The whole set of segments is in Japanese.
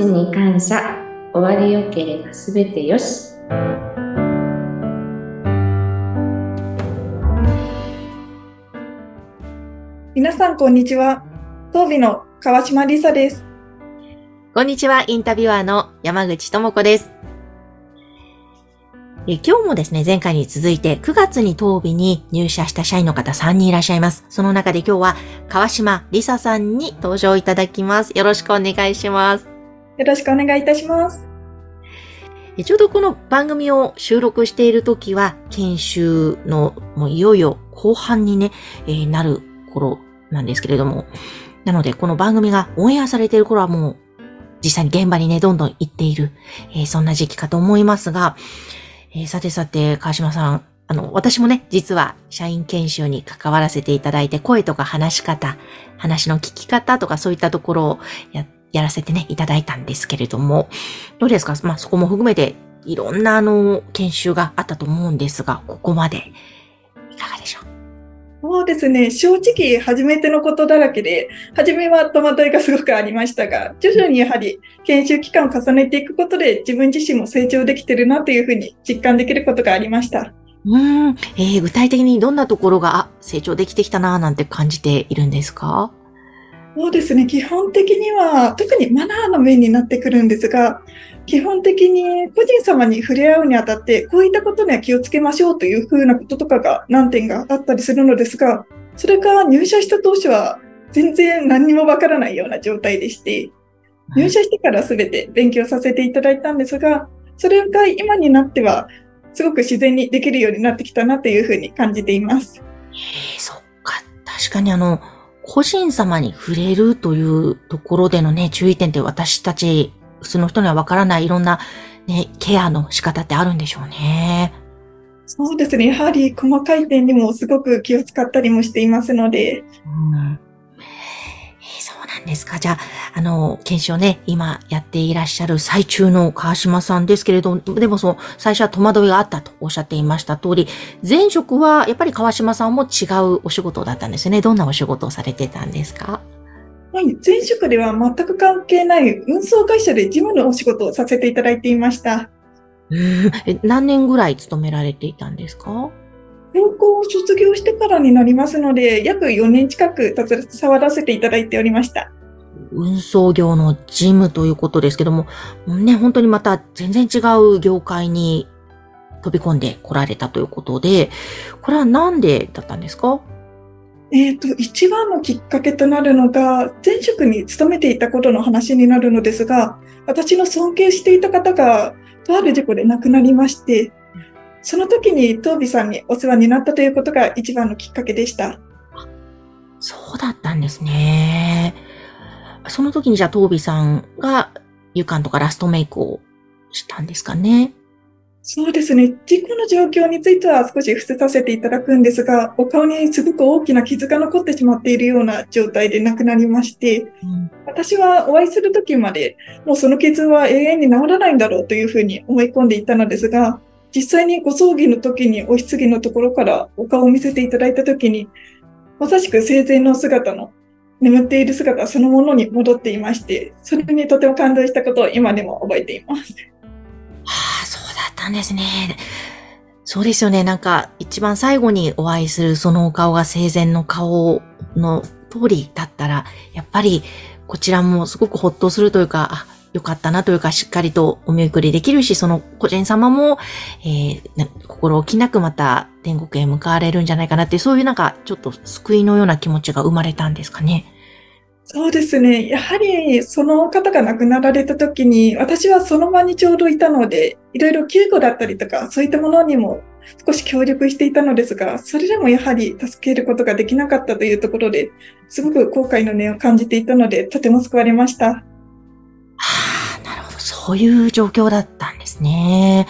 ちに感謝、終わりよければすべてよし。皆さんこんにちは。東美の川島理沙です。こんにちは。インタビュアーの山口智子です。今日もですね、前回に続いて9月に東美に入社した社員の方3人いらっしゃいます。その中で今日は川島理沙さんに登場いただきます。よろしくお願いします。よろしくお願いいたします。ちょうどこの番組を収録しているときは研修のもういよいよ後半にね、なる頃なんですけれども、なのでこの番組がオンエアされている頃はもう実際に現場にねどんどん行っている、そんな時期かと思いますが、さてさて川島さん、私もね実は社員研修に関わらせていただいて、声とか話し方、話の聞き方とかそういったところをやらせてねいただいたんですけれども、どうですか、そこも含めていろんな研修があったと思うんですが、ここまでいかがでしょう。そうですね、正直初めてのことだらけで、初めは戸惑いがすごくありましたが、徐々にやはり研修期間を重ねていくことで自分自身も成長できてるなというふうに実感できることがありました。具体的にどんなところが成長できてきたななんて感じているんですか。そうですね、基本的には特にマナーの面になってくるんですが、基本的に個人様に触れ合うにあたってこういったことには気をつけましょうというふうなこととかが何点かあったりするのですが、それが入社した当初は全然何にもわからないような状態でして、入社してから全て勉強させていただいたんですが、それが今になってはすごく自然にできるようになってきたなというふうに感じています。そっか、確かに個人様に触れるというところでのね、注意点って私たち普通の人にはわからないいろんな、ね、ケアの仕方ってあるんでしょうね。そうですね、やはり細かい点にもすごく気を使ったりもしていますので。そうなんですか。じゃあ、研修をね、今やっていらっしゃる最中の川島さんですけれど、でも最初は戸惑いがあったとおっしゃっていました通り、前職はやっぱり川島さんも違うお仕事だったんですよね。どんなお仕事をされてたんですか。はい、前職では全く関係ない運送会社で事務のお仕事をさせていただいていました。何年ぐらい勤められていたんですか。高校を卒業してからになりますので、約4年近く携わらせていただいておりました。運送業の事務ということですけども、ね、本当にまた全然違う業界に飛び込んでこられたということで、これはなんでだったんですか。一番のきっかけとなるのが、前職に勤めていた頃の話になるのですが、私の尊敬していた方がとある事故で亡くなりまして、その時に東美さんにお世話になったということが一番のきっかけでした。そうだったんですね。その時にじゃあ東美さんが湯管とかラストメイクをしたんですかね。そうですね。事故の状況については少し伏せさせていただくんですが、お顔にすごく大きな傷が残ってしまっているような状態で亡くなりまして、私はお会いする時までもうその傷は永遠に治らないんだろうというふうに思い込んでいたのですが、実際にご葬儀の時にお棺のところからお顔を見せていただいた時に、まさしく生前の姿の眠っている姿そのものに戻っていまして、それにとても感動したことを今でも覚えています。はあ、そうだったんですね。そうですよね。なんか一番最後にお会いするそのお顔が生前の顔の通りだったら、やっぱりこちらもすごくほっとするというか、よかったなというか、しっかりとお見送りできるし、その個人様も、心置きなくまた天国へ向かわれるんじゃないかなっていう、そういうなんかちょっと救いのような気持ちが生まれたんですかね。そうですね。やはりその方が亡くなられた時に、私はその場にちょうどいたので、いろいろ救護だったりとかそういったものにも少し協力していたのですが、それでもやはり助けることができなかったというところで、すごく後悔の念を感じていたので、とても救われました。そういう状況だったんですね。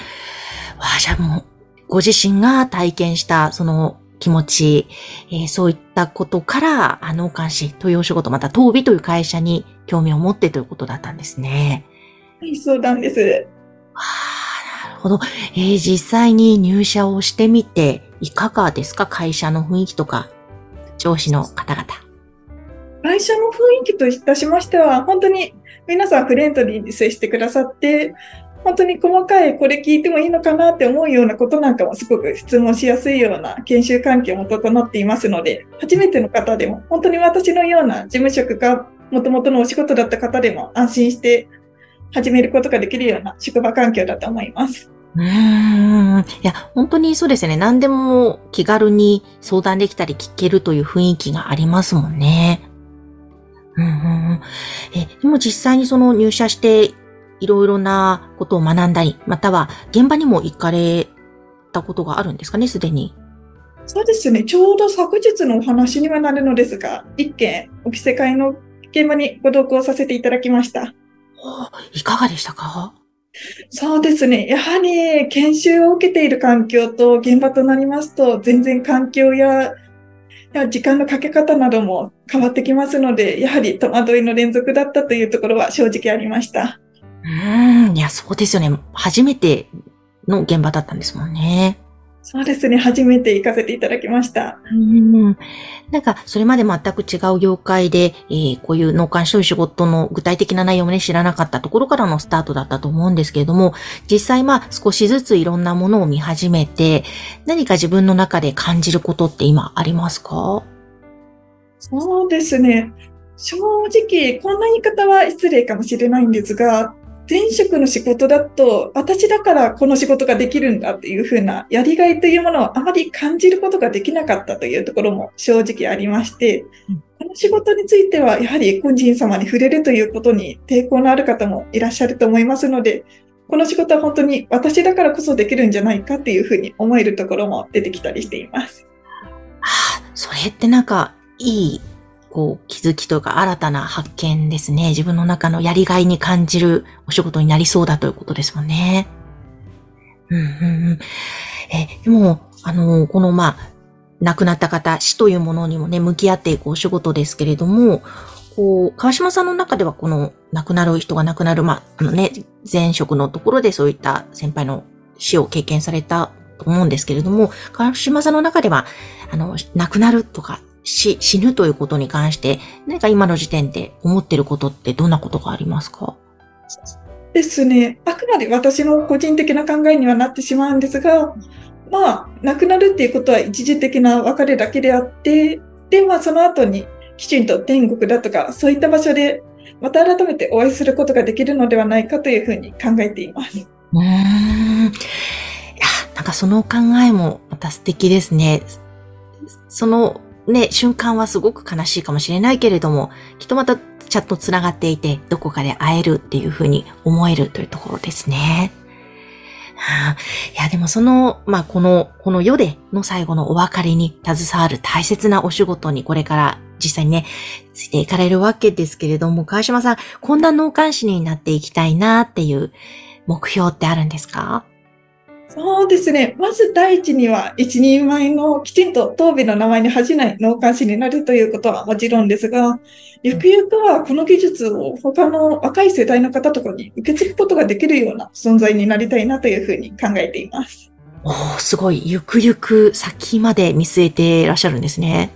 わあ、じゃあもう、ご自身が体験したその気持ち、そういったことから、納棺師というお仕事、また東美という会社に興味を持ってということだったんですね。はい、そうなんです。わあ、なるほど。実際に入社をしてみて、いかがですか？会社の雰囲気とか、上司の方々。会社の雰囲気といたしましては、本当に皆さんフレンドリーに接してくださって、本当に細かいこれ聞いてもいいのかなって思うようなことなんかもすごく質問しやすいような研修環境も整っていますので、初めての方でも本当に私のような事務職がもともとのお仕事だった方でも安心して始めることができるような職場環境だと思います。いや、本当にそうですね。何でも気軽に相談できたり聞けるという雰囲気がありますもんね。でも実際にその入社していろいろなことを学んだり、または現場にも行かれたことがあるんですかね、すでに。そうですね。ちょうど昨日のお話にはなるのですが、一件お着せ替えの現場にご同行させていただきました。いかがでしたか？そうですね。やはり研修を受けている環境と現場となりますと、全然環境や時間のかけ方なども変わってきますので、やはり戸惑いの連続だったというところは正直ありました。いや、そうですよね。初めての現場だったんですもんね。そうですね。初めて行かせていただきました。なんか、それまで全く違う業界で、こういう納棺師という仕事の具体的な内容もね、知らなかったところからのスタートだったと思うんですけれども、実際少しずついろんなものを見始めて、何か自分の中で感じることって今ありますか？そうですね。正直、こんな言い方は失礼かもしれないんですが、前職の仕事だと、私だからこの仕事ができるんだというふうなやりがいというものをあまり感じることができなかったというところも正直ありまして、この仕事についてはやはり個人様に触れるということに抵抗のある方もいらっしゃると思いますので、この仕事は本当に私だからこそできるんじゃないかというふうに思えるところも出てきたりしています。それっていい気づきというか新たな発見ですね。自分の中のやりがいに感じるお仕事になりそうだということですもんね。でも、この亡くなった方、死というものにもね、向き合っていくお仕事ですけれども、川島さんの中ではこの亡くなる人が亡くなる、前職のところでそういった先輩の死を経験されたと思うんですけれども、川島さんの中では、亡くなるとか、死ぬということに関して、何か今の時点で思っていることってどんなことがありますか？ですね。あくまで私の個人的な考えにはなってしまうんですが、亡くなるっていうことは一時的な別れだけであって、で、その後にきちんと天国だとか、そういった場所でまた改めてお会いすることができるのではないかというふうに考えています。その考えもまた素敵ですね。瞬間はすごく悲しいかもしれないけれども、きっとまたチャットつながっていて、どこかで会えるっていうふうに思えるというところですね。いや、でもこの世での最後のお別れに携わる大切なお仕事にこれから実際にね、ついていかれるわけですけれども、川島さん、こんな納棺師になっていきたいなっていう目標ってあるんですか？そうですね。まず第一には一人前のきちんと当備の名前に恥じない納棺師になるということはもちろんですが、ゆくゆくはこの技術を他の若い世代の方とかに受け継ぐことができるような存在になりたいなというふうに考えています。すごい。ゆくゆく先まで見据えていらっしゃるんですね。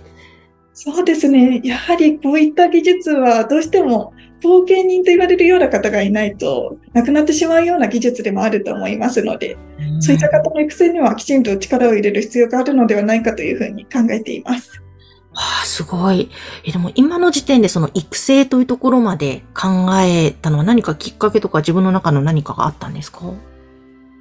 そうですね。やはりこういった技術はどうしても後継人と言われるような方がいないとなくなってしまうような技術でもあると思いますので、そういった方の育成にはきちんと力を入れる必要があるのではないかというふうに考えています。すごい。でも今の時点でその育成というところまで考えたのは何かきっかけとか自分の中の何かがあったんですか？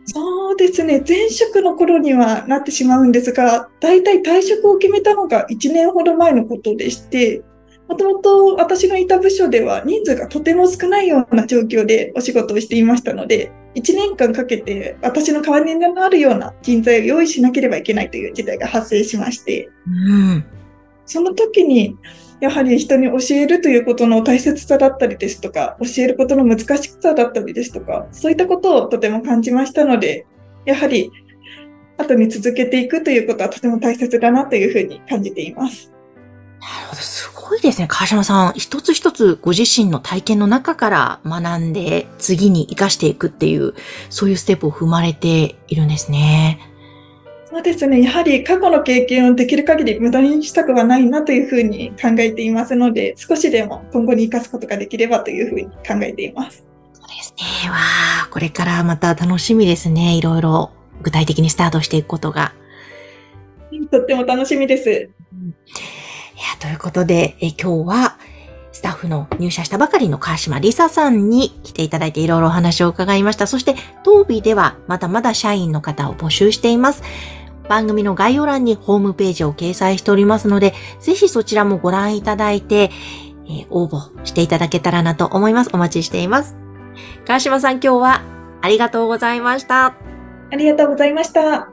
そうですね。前職の頃にはなってしまうんですが、だいたい退職を決めたのが1年ほど前のことでして、もともと私のいた部署では人数がとても少ないような状況でお仕事をしていましたので、1年間かけて私の代わりになるような人材を用意しなければいけないという事態が発生しまして、その時にやはり人に教えるということの大切さだったりですとか、教えることの難しさだったりですとか、そういったことをとても感じましたので、やはり後に続けていくということはとても大切だなというふうに感じています。なるほど。すごいですね。川島さん、一つ一つご自身の体験の中から学んで、次に生かしていくっていう、そういうステップを踏まれているんですね。そうですね、やはり過去の経験をできる限り無駄にしたくはないなというふうに考えていますので、少しでも今後に生かすことができればというふうに考えています。そうですね。わあ、これからまた楽しみですね。いろいろ具体的にスタートしていくことがとっても楽しみです、いや、ということで今日はスタッフの入社したばかりの川島理沙さんに来ていただいていろいろお話を伺いました。そして当日ではまだまだ社員の方を募集しています。番組の概要欄にホームページを掲載しておりますので、ぜひそちらもご覧いただいて、応募していただけたらなと思います。お待ちしています。川島さん、今日はありがとうございました。ありがとうございました。